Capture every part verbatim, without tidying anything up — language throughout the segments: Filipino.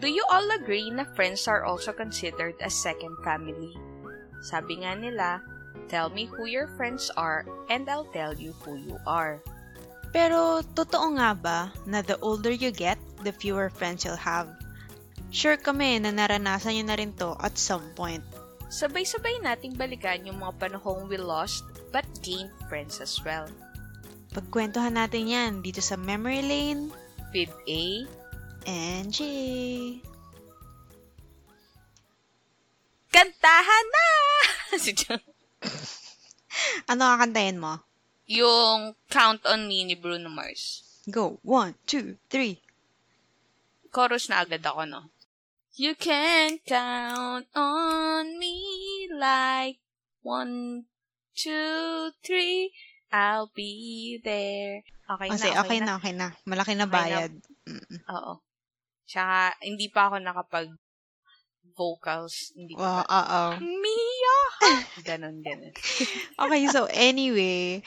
Do you all agree na friends are also considered as second family? Sabi nga nila, tell me who your friends are and I'll tell you who you are. Pero totoo nga ba na the older you get, the fewer friends you'll have? Sure kami na naranasan nyo na rin to at some point. Sabay-sabay nating balikan yung mga panahong we lost but gained friends as well. Pagkwentuhan natin yan dito sa Memory Lane with A and J. Kantahan na! Ano kakantahin mo? Yung Count on Me ni Bruno Mars. Go! One, two, three. Chorus na agad ako, no? You can count on me like one, two, three. I'll be there. Okay na, okay, okay na. na. Okay na, malaki na bayad. Okay na. Oo. Tsaka, hindi pa ako nakapag-vocals. Hindi pa. Wow, oo. Mia! Ganon, ganon. Okay, so anyway,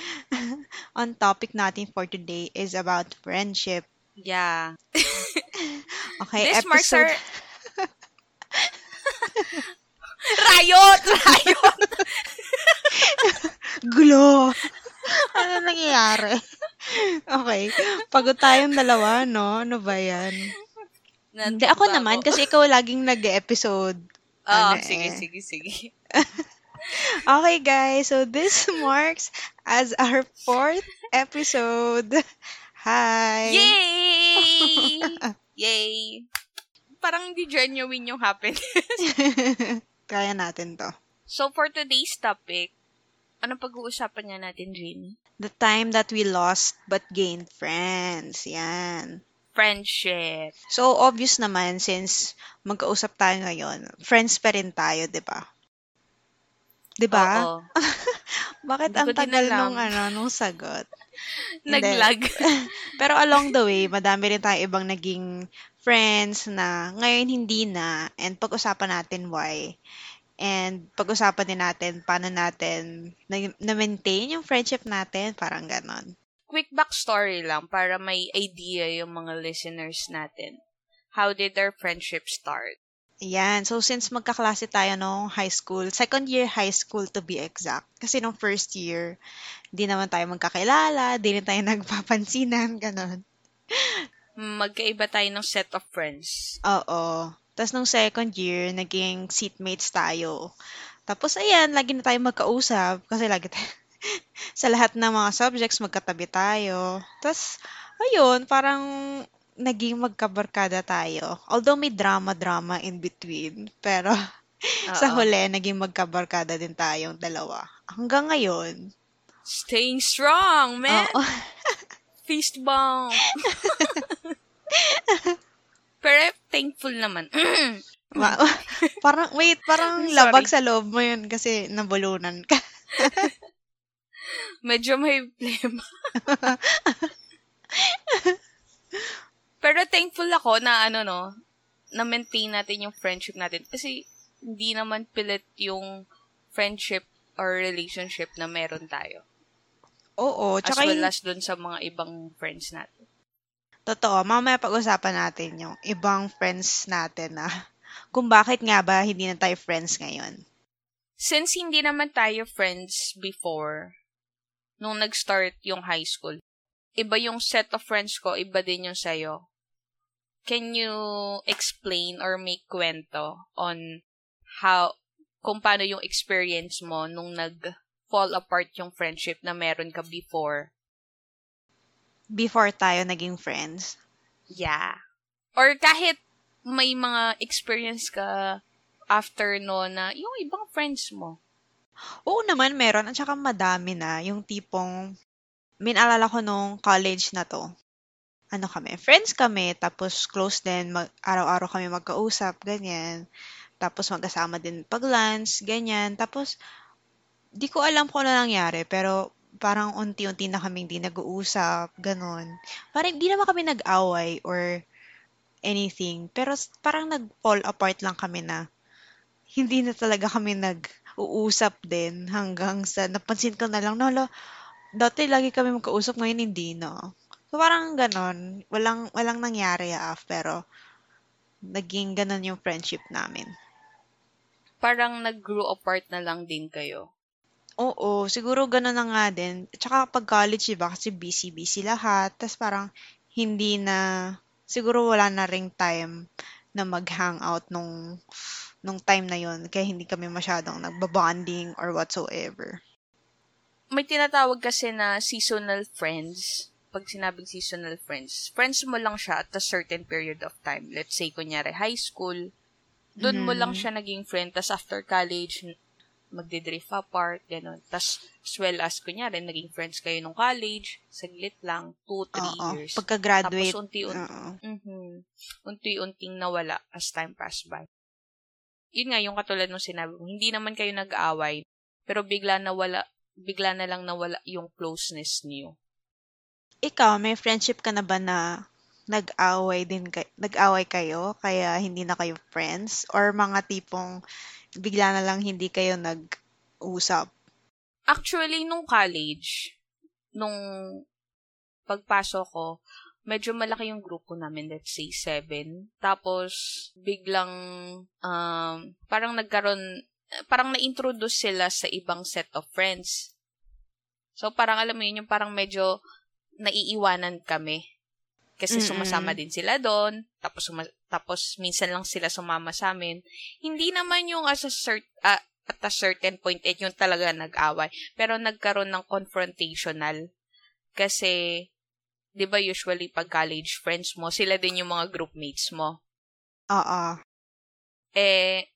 on topic natin for today is about friendship. Yeah. Okay, this episode... marks our... Riot! Riot! Gulo! Ano nangyayari? Okay. Pagod tayong dalawa, no? Ano ba yan? Hindi, ako naman, ako. Kasi ikaw laging nag-episode. Oo, oh, ano sige, eh. sige, sige, sige. Okay, guys. So, this marks as our fourth episode. Hi! Yay! Yay! Parang di genuine yung happiness. Kaya natin to. So, for today's topic, ano pag-uusapan niya natin, Jamie? The time that we lost but gained friends. Yan. Friendship. So, obvious naman, since magkausap tayo ngayon, friends pa rin tayo, di ba? Di ba? Bakit ang tagal nung, ano, nung sagot? Nag-lag. Pero along the way, madami rin tayo ibang naging friends na ngayon hindi na. And pag-usapan natin why. And pag-usapan din natin paano natin na- na-maintain yung friendship natin, parang ganon. Quick backstory lang para may idea yung mga listeners natin. How did our friendship start? Yan. So, since magkaklase tayo nung high school, second year high school to be exact. Kasi nung first year, di naman tayo magkakilala, di rin tayo nagpapansinan, ganon. Magkaiba tayo ng set of friends. Oo. Tapos, nung second year, naging seatmates tayo. Tapos, ayan, lagi na tayo magkausap. Kasi lagi tayo, sa lahat ng mga subjects, magkatabi tayo. Tapos, ayun, parang naging magkabarkada tayo. Although, may drama-drama in between. Pero, uh-oh, sa huli, naging magkabarkada din tayong dalawa. Hanggang ngayon. Staying strong, man! Fist bump! Pero thankful naman. Wow. Parang, wait, parang labag sa loob mo yun kasi nabulunan ka. Medyo may blema. Pero thankful ako na ano no, na maintain natin yung friendship natin. Kasi hindi naman pilit yung friendship or relationship na meron tayo. Oo. As well yung... as dun sa mga ibang friends natin. Totoo, mamaya pag-usapan natin yung ibang friends natin na kung bakit nga ba hindi na tayo friends ngayon. Since hindi naman tayo friends before, nung nag-start yung high school, iba yung set of friends ko, iba din yung sayo. Can you explain or make kwento on how, kung paano yung experience mo nung nag-fall apart yung friendship na meron ka before? Before tayo naging friends. Yeah. Or kahit may mga experience ka after no na yung ibang friends mo. Oo naman, meron. At saka madami na. Yung tipong, minalala ko nung college na to. Ano kami? Friends kami. Tapos close din. Mag, araw-araw kami magkausap. Ganyan. Tapos magkasama din pag-lunch. Ganyan. Tapos, di ko alam kung ano nangyari. Pero, parang unti-unti na kami hindi nag-uusap, ganon. Parang hindi naman kami nag-away or anything. Pero parang nag-fall apart lang kami na hindi na talaga kami nag-uusap din hanggang sa napansin ko na lang, nala, dati lagi kami magkausap, ngayon hindi, no? So parang ganon. Walang, walang nangyari, ah, pero naging ganun yung friendship namin. Parang nag-grow apart na lang din kayo. Oo, siguro ganun na nga din. Tsaka pag college, diba, kasi busy-busy lahat. Tapos parang hindi na, siguro wala na ring time na mag-hangout nung, nung time na yon. Kaya hindi kami masyadong nagbabonding or whatsoever. May tinatawag kasi na seasonal friends. Pag sinabing seasonal friends, friends mo lang siya at a certain period of time. Let's say, kunyari, high school. Doon mm. mo lang siya naging friend. Tapos after college, magdidrift apart, gano'n. Tapos, as well as, kunyari, naging friends kayo nung college, saglit lang, two, three oh, years. Pagka-graduate. Tapos, unti-unti, mm-hmm, unti-unting nawala as time passed by. Yun nga, yung katulad nung sinabi, hindi naman kayo nag-aaway, pero bigla nawala, bigla na lang nawala yung closeness niyo. Ikaw, may friendship ka na ba na nag-away din kayo, nag-away kayo kaya hindi na kayo friends, or mga tipong bigla na lang hindi kayo nag-usap? Actually, nung college, nung pagpasok ko, medyo malaki yung grupo namin, let's say seven. Tapos biglang um, parang nagkaroon, parang na-introduce sila sa ibang set of friends. So parang alam mo yun, yung parang medyo naiiwanan kami. Kasi mm-mm, sumasama din sila doon, tapos suma- tapos minsan lang sila sumama sa amin. Hindi naman yung as a cert- uh, at a certain point eh, yung talaga nag-away, pero nagkaroon ng confrontational. Kasi 'di ba usually pag college friends mo, sila din yung mga groupmates mo. Oo. Eh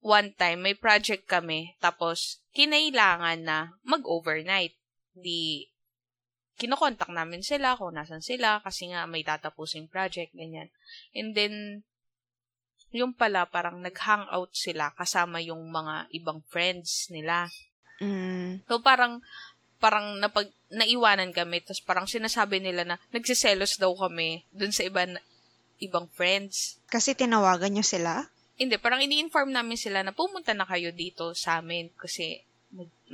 one time may project kami, tapos kinailangan na mag-overnight. Di kinokontak namin sila kung nasan sila kasi nga may tatapusing project, ganyan. And then, yung pala parang nag-hangout sila kasama yung mga ibang friends nila. Mm. So, parang, parang napag, naiwanan kami, tapos parang sinasabi nila na nagsiselos daw kami dun sa iba, ibang friends. Kasi tinawagan nyo sila? Hindi, parang ini-inform namin sila na pumunta na kayo dito sa amin kasi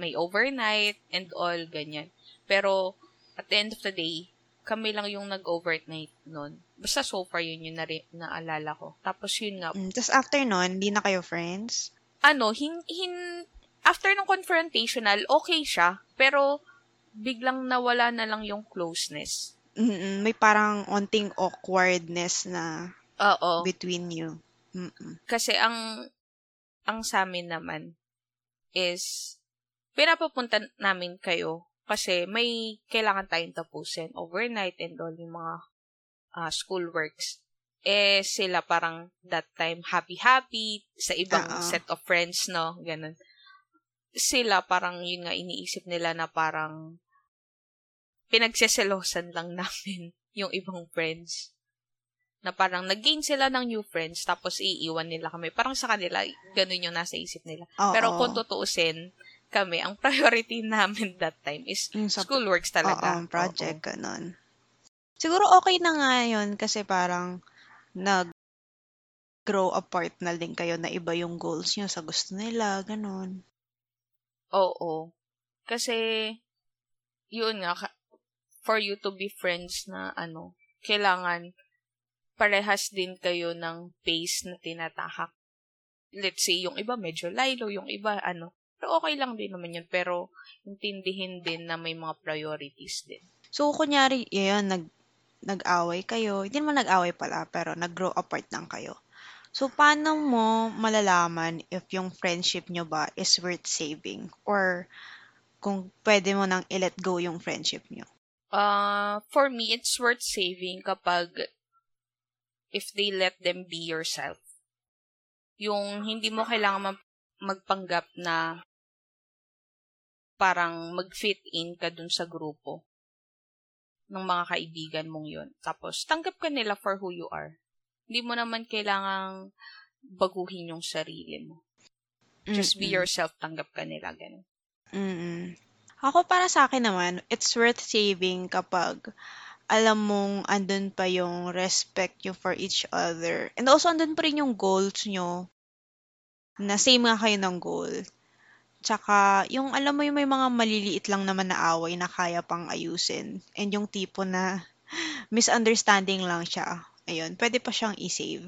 may overnight and all, ganyan. Pero, at the end of the day, kami lang yung nag-overnight nun. Basta so far yun yung nari- naalala ko. Tapos yun nga. Mm, tapos after nun, hindi na kayo friends? Ano, hin- hin- after nung confrontational, okay siya. Pero, biglang nawala na lang yung closeness. Mm-mm, may parang onting awkwardness na uh-oh, between you. Mm-mm. Kasi ang, ang sa amin naman is, pinapapunta namin kayo kasi may kailangan tayong tapusin overnight and all yung mga uh, school works. Eh, sila parang that time happy-happy sa ibang uh-oh, set of friends, no? Ganun. Sila parang yun nga iniisip nila na parang pinagseselosan lang namin yung ibang friends. Na parang nag-gain sila ng new friends tapos iiwan nila kami. Parang sa kanila, ganun yung nasa isip nila. Uh-oh. Pero kung tutuusin, kami, ang priority namin that time is schoolworks talaga. Oo, project, oo, ganun. Siguro okay na nga yun kasi parang nag-grow apart na din kayo na iba yung goals nyo sa gusto nila, ganun. Oo. Kasi, yun nga, for you to be friends na ano, kailangan parehas din kayo ng pace na tinatahak. Let's say, yung iba medyo lilo, yung iba ano, pero okay lang din naman yun, pero intindihin din na may mga priorities din. So, kunyari, yun, nag, nag-away kayo. Hindi naman nag-away pala, pero nag-grow apart lang kayo. So, paano mo malalaman if yung friendship nyo ba is worth saving? Or kung pwede mo nang i-let go yung friendship nyo? Uh, for me, it's worth saving kapag if they let them be yourself. Yung hindi mo kailangan magpanggap na parang mag-fit in ka dun sa grupo ng mga kaibigan mong yun. Tapos, tanggap ka nila for who you are. Hindi mo naman kailangang baguhin yung sarili mo. Just mm-mm, be yourself, tanggap ka nila. Ganun. Mm-mm. Ako, para sa akin naman, it's worth saving kapag alam mong andun pa yung respect nyo for each other. And also, andun pa rin yung goals nyo na same nga kayo ng goal. Tsaka, yung alam mo yung may mga maliliit lang naman na away na kaya pang ayusin. And yung tipo na misunderstanding lang siya. Ayun, pwede pa siyang i-save.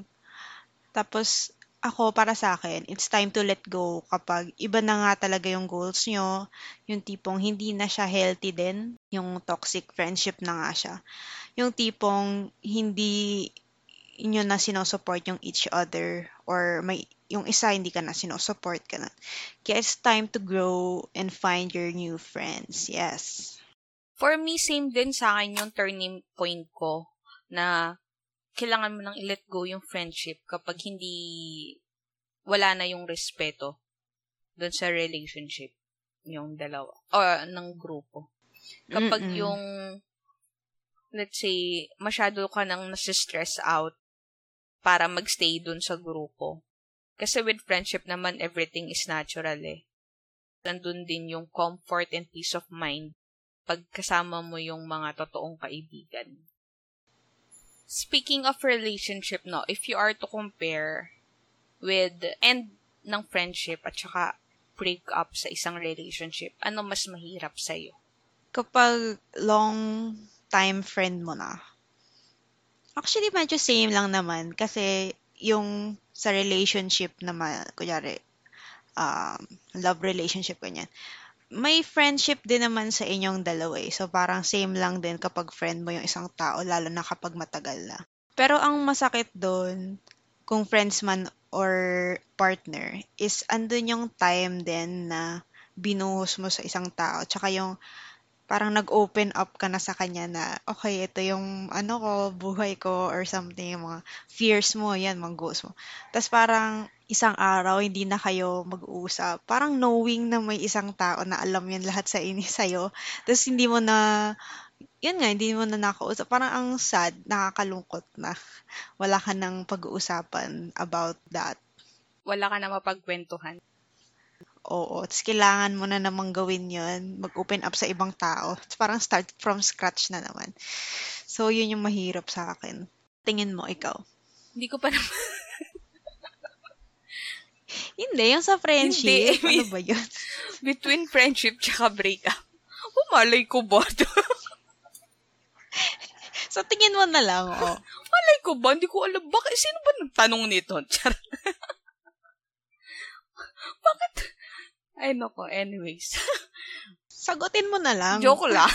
Tapos, ako para sa akin, it's time to let go kapag iba na nga talaga yung goals nyo, yung tipong hindi na siya healthy din, yung toxic friendship na nga siya. Yung tipong hindi inyo na sinusupport yung each other or may yung isa hindi ka na sinusupport ka na. Kaya it's time to grow and find your new friends. Yes. For me, same din sa akin yung turning point ko na kailangan mo nang i-let go yung friendship kapag hindi, wala na yung respeto doon sa relationship yung dalawa, o ng grupo. Kapag Mm-mm. yung, let's say, masyado ka nang nasistress out para magstay doon sa grupo. Kasi with friendship naman, everything is natural eh. Nandun din yung comfort and peace of mind pag kasama mo yung mga totoong kaibigan. Speaking of relationship, no, if you are to compare with end ng friendship at saka break up sa isang relationship, ano mas mahirap sa'yo? Kapag long-time friend mo na, actually, medyo same lang naman kasi yung sa relationship naman, kunyari, um, love relationship, ganyan, may friendship din naman sa inyong dalawa. So, parang same lang din kapag friend mo yung isang tao, lalo na kapag matagal na. Pero ang masakit doon, kung friends man or partner, is andun yung time din na binuhos mo sa isang tao. Tsaka yung parang nag-open up ka na sa kanya na, okay, ito yung ano ko, buhay ko, or something, yung mga fears mo, yan, mga goals mo. Tapos parang isang araw, hindi na kayo mag-uusap. Parang knowing na may isang tao na alam yun lahat sa ini sa'yo. Tapos hindi mo na, yun nga, hindi mo na nakausap. Parang ang sad, nakakalungkot na. Wala ka nang pag-uusapan about that. Wala ka na mapagkwentuhan. Oo. Tapos kailangan mo na namang gawin yun. Mag-open up sa ibang tao. Tapos parang start from scratch na naman. So, yun yung mahirap sa akin. Tingin mo, ikaw? Hindi ko pa naman. Hindi, yung sa friendship. Hindi, I mean, ano ba yun? Between friendship tsaka breakup. Oh, malay ko ba ito? So, tingin mo na lang, oh. Malay ko ba? Hindi ko alam. Bakit? Sino ba nagtanong nito? Bakit? Ay, nako. Anyways. Sagutin mo na lang. Joke lang.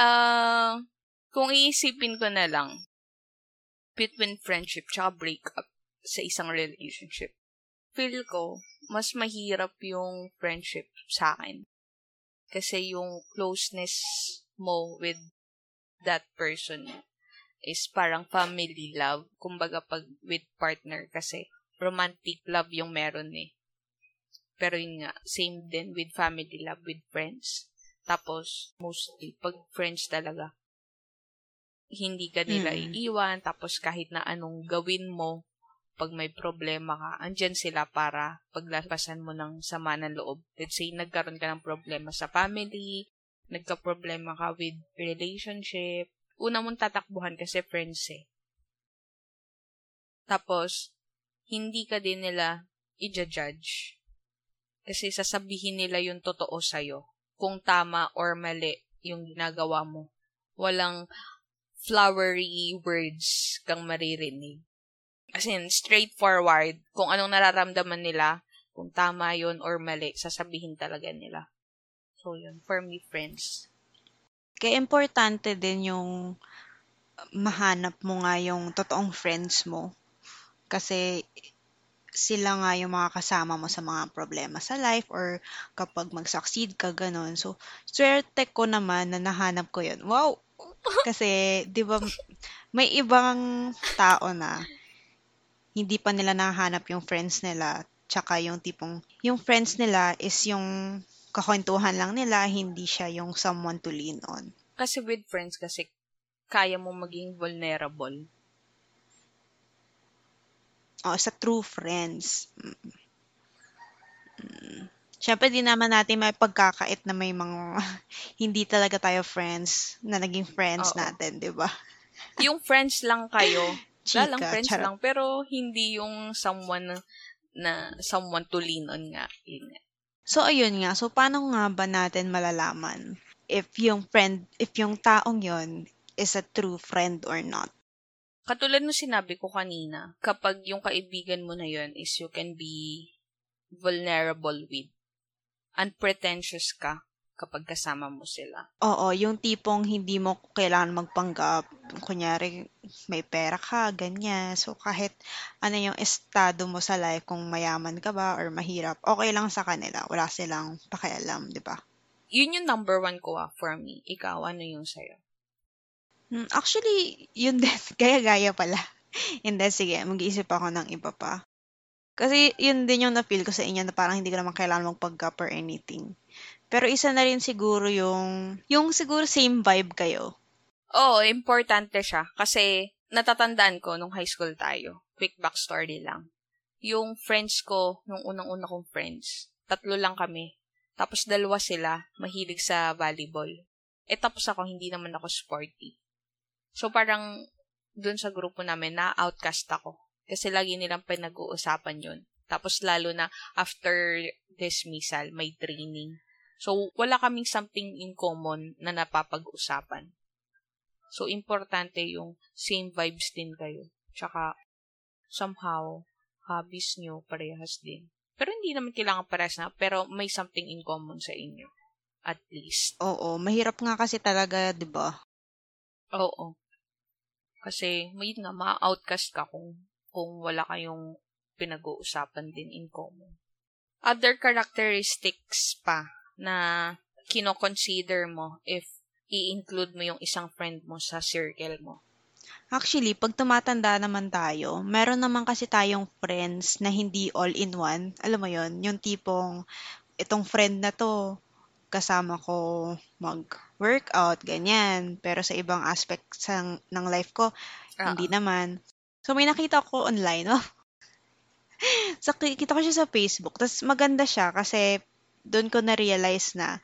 uh, kung iisipin ko na lang, between friendship tsaka breakup, sa isang relationship. Feel ko, mas mahirap yung friendship sa akin. Kasi yung closeness mo with that person is parang family love. Kumbaga pag with partner kasi, romantic love yung meron eh. Pero yun nga, same din with family love, with friends. Tapos, mostly, pag friends talaga, hindi ka nila mm. iiwan. Tapos kahit na anong gawin mo, pag may problema ka, andyan sila para paglapasan mo ng sama ng loob. Let's say, nagkaroon ka ng problema sa family, nagka-problema ka with relationship. Una mong tatakbuhan kasi friends eh. Tapos, hindi ka din nila i-judge. Kasi sasabihin nila yung totoo sa'yo. Kung tama or mali yung ginagawa mo. Walang flowery words kang maririnig. As in, straightforward, kung anong nararamdaman nila, kung tama yun or mali, sasabihin talaga nila. So, yun, for me, friends. Kaya importante din yung mahanap mo nga yung totoong friends mo. Kasi sila nga yung mga kasama mo sa mga problema sa life or kapag mag-succeed ka, ganun. So, swerte ko naman na nahanap ko yun. Wow! Kasi, di ba, may ibang tao na hindi pa nila nahanap yung friends nila, tsaka yung tipong, yung friends nila is yung kakwentuhan lang nila, hindi siya yung someone to lean on. Kasi with friends, kasi kaya mo maging vulnerable. Oh, sa true friends. Mm. Mm. Siyempre, di naman natin may pagkakait na may mga, hindi talaga tayo friends, na naging friends Oo. natin, di ba? Yung friends lang kayo, Chika, lalang friends charot. Lang, pero hindi yung someone na, someone to lean on nga. So, ayun nga. So, paano nga ba natin malalaman if yung friend, if yung taong yon is a true friend or not? Katulad ng sinabi ko kanina, kapag yung kaibigan mo na yun is you can be vulnerable with. Unpretentious ka kapag kasama mo sila. Oo, yung tipong hindi mo kailangan magpanggap. Kunyari, may pera ka, ganyan. So, kahit ano yung estado mo sa life, kung mayaman ka ba or mahirap, okay lang sa kanila. Wala silang pakialam, di ba? Yun yung number one ko ah, for me. Ikaw, ano yung sa'yo? Actually, yun din. Gaya-gaya pala. And then, sige, mag-iisip ako ng iba pa. Kasi yun din yung na-feel ko sa inyo na parang hindi ko naman kailangan magpag-gap or anything. Pero isa na rin siguro yung, yung siguro same vibe kayo. Oo, oh, importante siya. Kasi natatandaan ko nung high school tayo. Quick backstory lang. Yung friends ko, nung unang-una kong friends, tatlo lang kami. Tapos dalawa sila, mahilig sa volleyball. E tapos ako, hindi naman ako sporty. So, parang dun sa grupo namin, na-outcast ako. Kasi lagi nilang pinag-uusapan yun. Tapos, lalo na after dismissal, may training. So, wala kaming something in common na napapag-usapan. So, importante yung same vibes din kayo. Tsaka, somehow, hobbies nyo parehas din. Pero hindi naman kailangan parehas na, pero may something in common sa inyo. At least. Oo, mahirap nga kasi talaga, diba? Oo. Kasi, may nga, ma-outcast ka kung, kung wala kayong pinag-uusapan din in common. Other characteristics pa na kino-consider mo if i-include mo yung isang friend mo sa circle mo. Actually, pag tumatanda naman tayo, meron naman kasi tayong friends na hindi all-in-one. Alam mo yon, yung tipong, itong friend na to, kasama ko mag-workout, ganyan. Pero sa ibang aspect sang, ng life ko, uh-huh. Hindi naman. So, may nakita ko online, no? So, kita ko siya sa Facebook. Tapos, maganda siya kasi doon ko na-realize na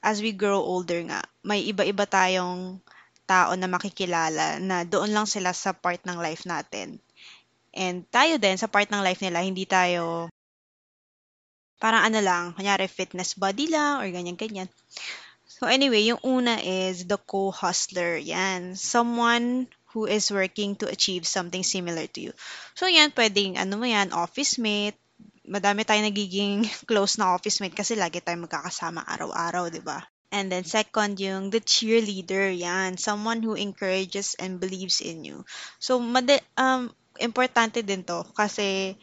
as we grow older nga, may iba-iba tayong tao na makikilala na doon lang sila sa part ng life natin. And tayo din, sa part ng life nila, hindi tayo parang ano lang, kunyari fitness body lang, or ganyan-ganyan. So anyway, yung una is the co-hustler. Yan. Someone who is working to achieve something similar to you. So yan, pwedeng ano mo yan, office mate. Madami tayong nagiging close na office mate kasi lagi tayong magkakasama araw-araw, di ba? And then second, yung the cheerleader. Yan. Someone who encourages and believes in you. So mad- um, importante din to kasi,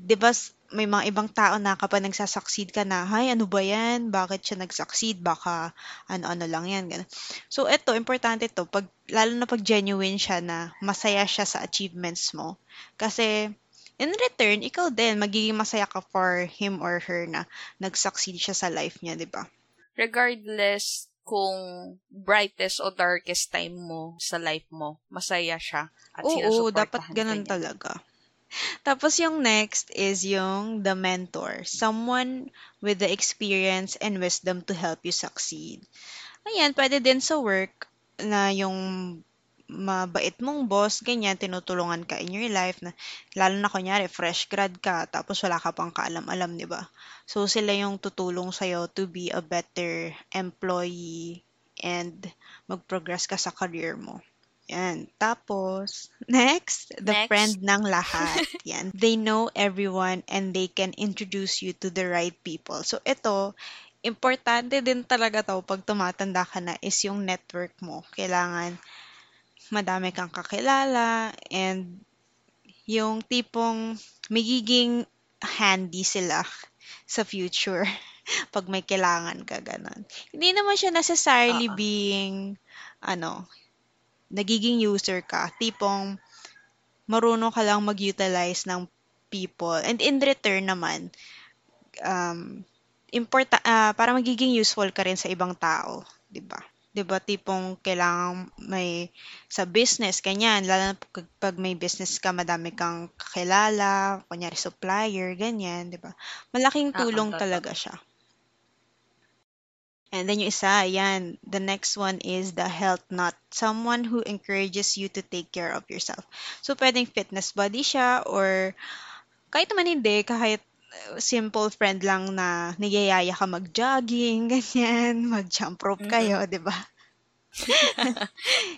di ba, may mga ibang tao na kapag nagsasucceed ka na, hay, ano ba yan? Bakit siya nagsucceed? Baka ano-ano lang yan. Ganun. So, ito, importante ito. Pag, lalo na pag genuine siya na masaya siya sa achievements mo. Kasi, in return, ikaw din, magiging masaya ka for him or her na nagsucceed siya sa life niya, di ba? Regardless kung brightest o darkest time mo sa life mo, masaya siya at oo, sinasuportahan. Oo, dapat ganun talaga. Tapos yung next is yung the mentor. Someone with the experience and wisdom to help you succeed. Ayan, pwede din sa work na yung mabait mong boss, ganyan, tinutulungan ka in your life. Na, lalo na kunyari, fresh grad ka, tapos wala ka pang kaalam-alam, di ba? So, sila yung tutulong sa'yo to be a better employee and mag-progress ka sa career mo. Yan. Tapos, next, the next. Friend ng lahat. Yan. They know everyone and they can introduce you to the right people. So, ito, importante din talaga to pag tumatanda ka na is yung network mo. Kailangan madami kang kakilala and yung tipong magiging handy sila sa future pag may kailangan ka, ganun. Hindi naman siya necessarily uh-huh. being, ano, nagiging user ka, tipong marunong ka lang mag-utilize ng people. And in return naman, um, importa, uh, para magiging useful ka rin sa ibang tao, di ba? Di ba tipong kailangan may sa business, ganyan, lalo na pag, pag may business ka, madami kang kakilala, kunyari supplier, ganyan, di ba? Malaking tulong ah, talaga siya. And then yung isa, ayan, the next one is the health nut. Someone who encourages you to take care of yourself. So, pwedeng fitness buddy siya or kahit naman hindi, kahit simple friend lang na nagyayaya ka mag-jogging, ganyan, mag-jump rope kayo, mm-hmm. di ba?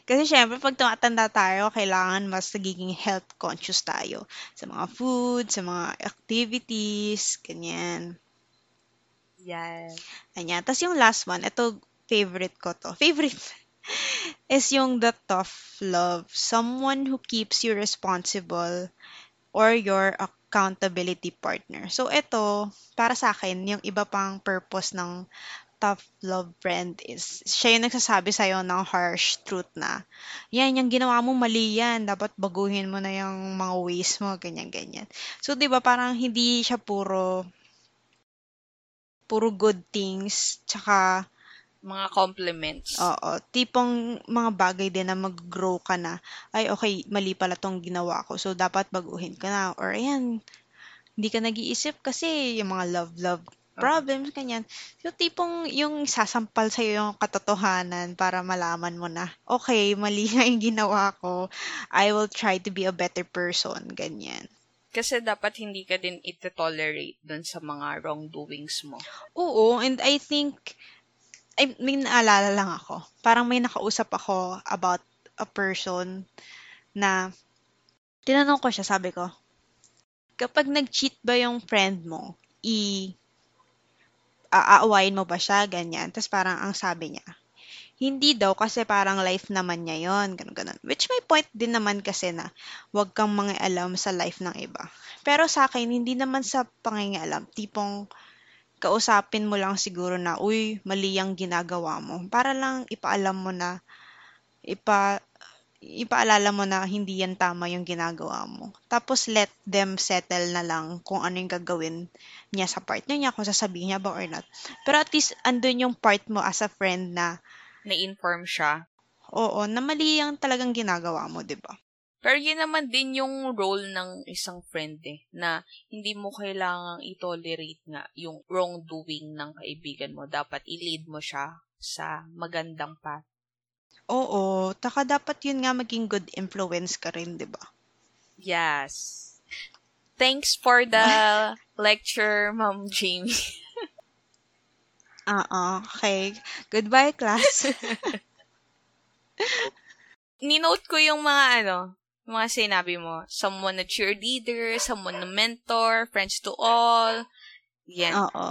Kasi syempre, pag tumatanda tayo, kailangan mas nagiging health conscious tayo sa mga food, sa mga activities, ganyan. Yes. Ayan. Tapos yung last one, ito favorite ko to. Favorite is yung the tough love. Someone who keeps you responsible or your accountability partner. So, ito, para sa akin, yung iba pang purpose ng tough love friend is, siya yung nagsasabi sa'yo ng harsh truth na, yan, yung ginawa mo, mali yan. Dapat baguhin mo na yung mga ways mo, ganyan-ganyan. So, di ba, parang hindi siya puro, puro good things, tsaka, mga compliments. oo, tipong mga bagay din na mag-grow ka na. Ay, okay, mali pala tong ginawa ko. So, dapat baguhin ka na. Or, ayan, hindi ka nag-iisip kasi yung mga love-love problems, ganyan. So, tipong yung sasampal sa'yo yung katotohanan para malaman mo na, okay, mali na yung ginawa ko. I will try to be a better person, ganyan. Kasi dapat hindi ka din iti-tolerate dun sa mga wrongdoings mo. Oo, and I think, I mean, naalala lang ako. Parang may nakausap ako about a person na tinanong ko siya, sabi ko, kapag nag-cheat ba yung friend mo, i- aawain mo ba siya, ganyan. Tapos parang ang sabi niya, hindi daw kasi parang life naman niya yun, ganun, ganun. Which may point din naman kasi na huwag kang mangialam sa life ng iba. Pero sa akin, hindi naman sa pangingialam. Tipong, kausapin mo lang siguro na, uy, mali ang ginagawa mo. Para lang ipaalam mo na, ipa, ipaalala mo na hindi yan tama yung ginagawa mo. Tapos let them settle na lang kung ano yung gagawin niya sa partner niya, kung sasabihin niya ba or not. Pero at least, andun yung part mo as a friend na, na-inform siya. Oo, na mali ang talagang ginagawa mo, di ba? Pero yun naman din yung role ng isang friend eh, na hindi mo kailangang i-tolerate nga yung wrongdoing ng kaibigan mo. Dapat i-lead mo siya sa magandang path. Oo, taka dapat yun nga maging good influence ka rin, di ba? Yes. Thanks for the lecture, Ma'am Jamie. Ah, okay. Goodbye, class. Ninote ko yung mga ano, mga sinabi mo, someone na cheerleader, someone na mentor, friends to all. Yan. Oo.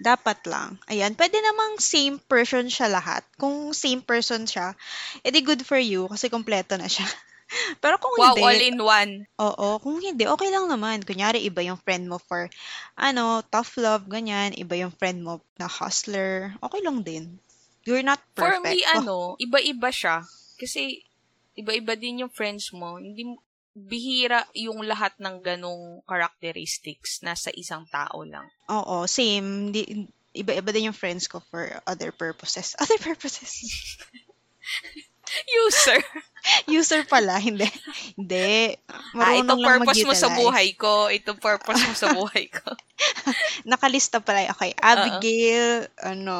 Dapat lang. Ayan. Pwede namang same person siya lahat. Kung same person siya, edi good for you kasi kompleto na siya. Pero kung wow, hindi, all in one. Oo, kung hindi, okay lang naman. Kunyari, iba yung friend mo for, ano, tough love, ganyan. Iba yung friend mo na hustler. Okay lang din. You're not perfect. For me, oh. ano, iba-iba siya. Kasi, iba-iba din yung friends mo. Hindi bihira yung lahat ng ganong characteristics na sa isang tao lang. Oo, same. Di, iba-iba din yung friends ko for other purposes. Other purposes. User. User pala, hindi. Hindi. Ah, itong purpose mo sa buhay ko. Itong purpose mo sa buhay ko. Nakalista pala. Okay, Abigail, uh-oh. ano.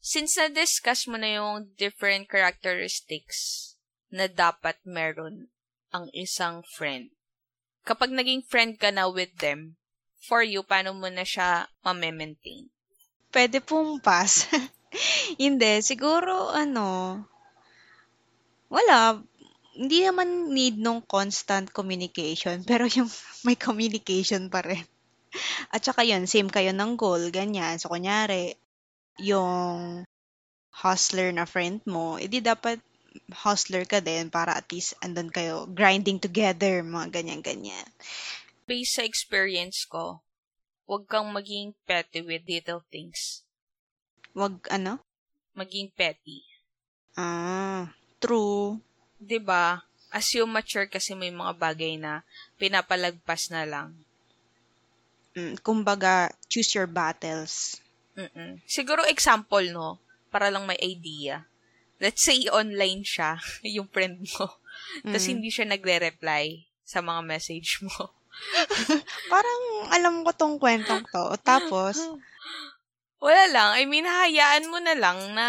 Since na-discuss mo na yung different characteristics na dapat meron ang isang friend, kapag naging friend ka na with them, for you, paano mo na siya ma-maintain? Pwede pong pass. Hindi. Siguro, ano, wala. Hindi naman need nung constant communication. Pero yung may communication pa rin. At saka yun, same kayo ng goal, ganyan. So, kunyari, yung hustler na friend mo, edi dapat hustler ka din para at least andun kayo grinding together, mga ganyan-ganyan. Based sa experience ko, huwag kang maging petty with little things. Huwag ano? Maging petty. Ah, true. Diba? As you mature kasi may mga bagay na pinapalagpas na lang. Mm, kumbaga, choose your battles. Mm-mm. Siguro example, no? Para lang may idea. Let's say online siya, yung friend mo. Mm. Tapos hindi siya nagre-reply sa mga message mo. Parang alam ko tong kwentong to. Tapos, wala lang. I mean, hayaan mo na lang na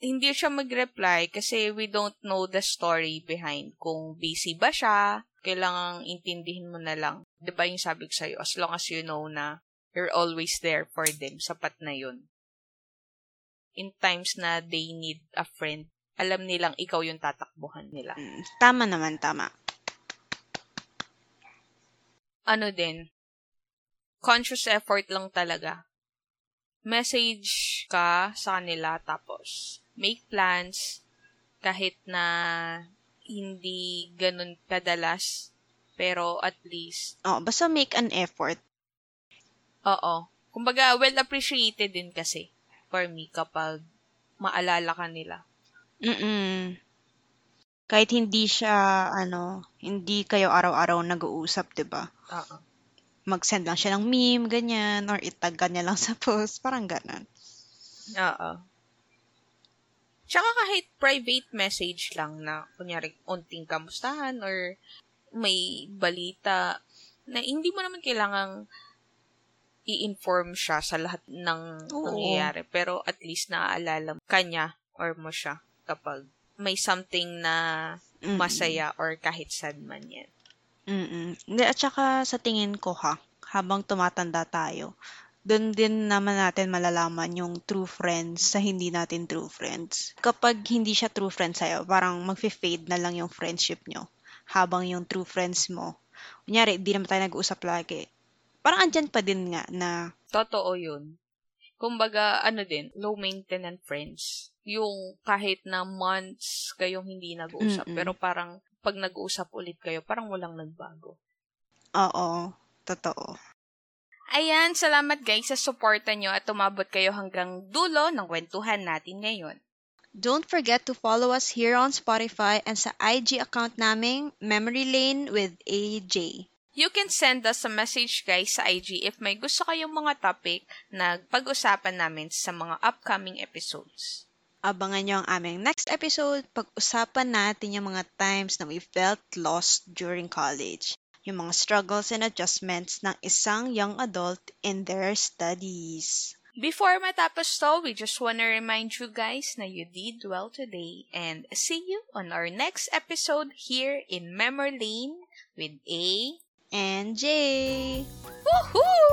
hindi siya mag-reply kasi we don't know the story behind. Kung busy ba siya, kailangang intindihin mo na lang. Diba yung sabi ko sa'yo, as long as you know na you're always there for them. Sapat na yun. In times na they need a friend, alam nilang ikaw yung tatakbuhan nila. Mm, tama naman, tama. Ano din, conscious effort lang talaga. Message ka sa kanila, tapos make plans, kahit na hindi ganun kadalas, pero at least... Oh, basta make an effort. Oo. Kumbaga, well appreciated din kasi for me kapag maalala ka nila. Mm-mm. Kahit hindi siya, ano, hindi kayo araw-araw nag-uusap, diba? Oo. Mag-send lang siya ng meme, ganyan, or itag niya lang sa post, parang ganun. Oo. Tsaka kahit private message lang na, kunyari, unting kamustahan, or may balita, na hindi mo naman kailangang i-inform siya sa lahat ng nangyayari. Pero at least naaalala kanya or mo siya kapag may something na masaya mm-mm. or kahit sad man yan. Mm-mm. At saka sa tingin ko ha, habang tumatanda tayo, doon din naman natin malalaman yung true friends sa hindi natin true friends. Kapag hindi siya true friend sa'yo, parang mag-fade na lang yung friendship nyo. Habang yung true friends mo, kunyari, di naman tayo nag-uusap lagi. Parang andyan pa din nga na... Totoo yun. Kumbaga, ano din, low-maintenance friends. Yung kahit na months kayong hindi nag-uusap, mm-mm. pero parang pag nag-uusap ulit kayo, parang walang nagbago. Oo, totoo. Ayan, salamat guys sa suporta nyo at umabot kayo hanggang dulo ng kwentuhan natin ngayon. Don't forget to follow us here on Spotify and sa I G account naming Memory Lane with A J. You can send us a message guys sa I G if may gusto kayong mga topic na pag-usapan namin sa mga upcoming episodes. Abangan nyo ang aming next episode, pag-usapan natin yung mga times na we felt lost during college. Yung mga struggles and adjustments ng isang young adult in their studies. Before matapos to, we just wanna remind you guys na you did well today and see you on our next episode here in Memory Lane with A and J. Woohoo!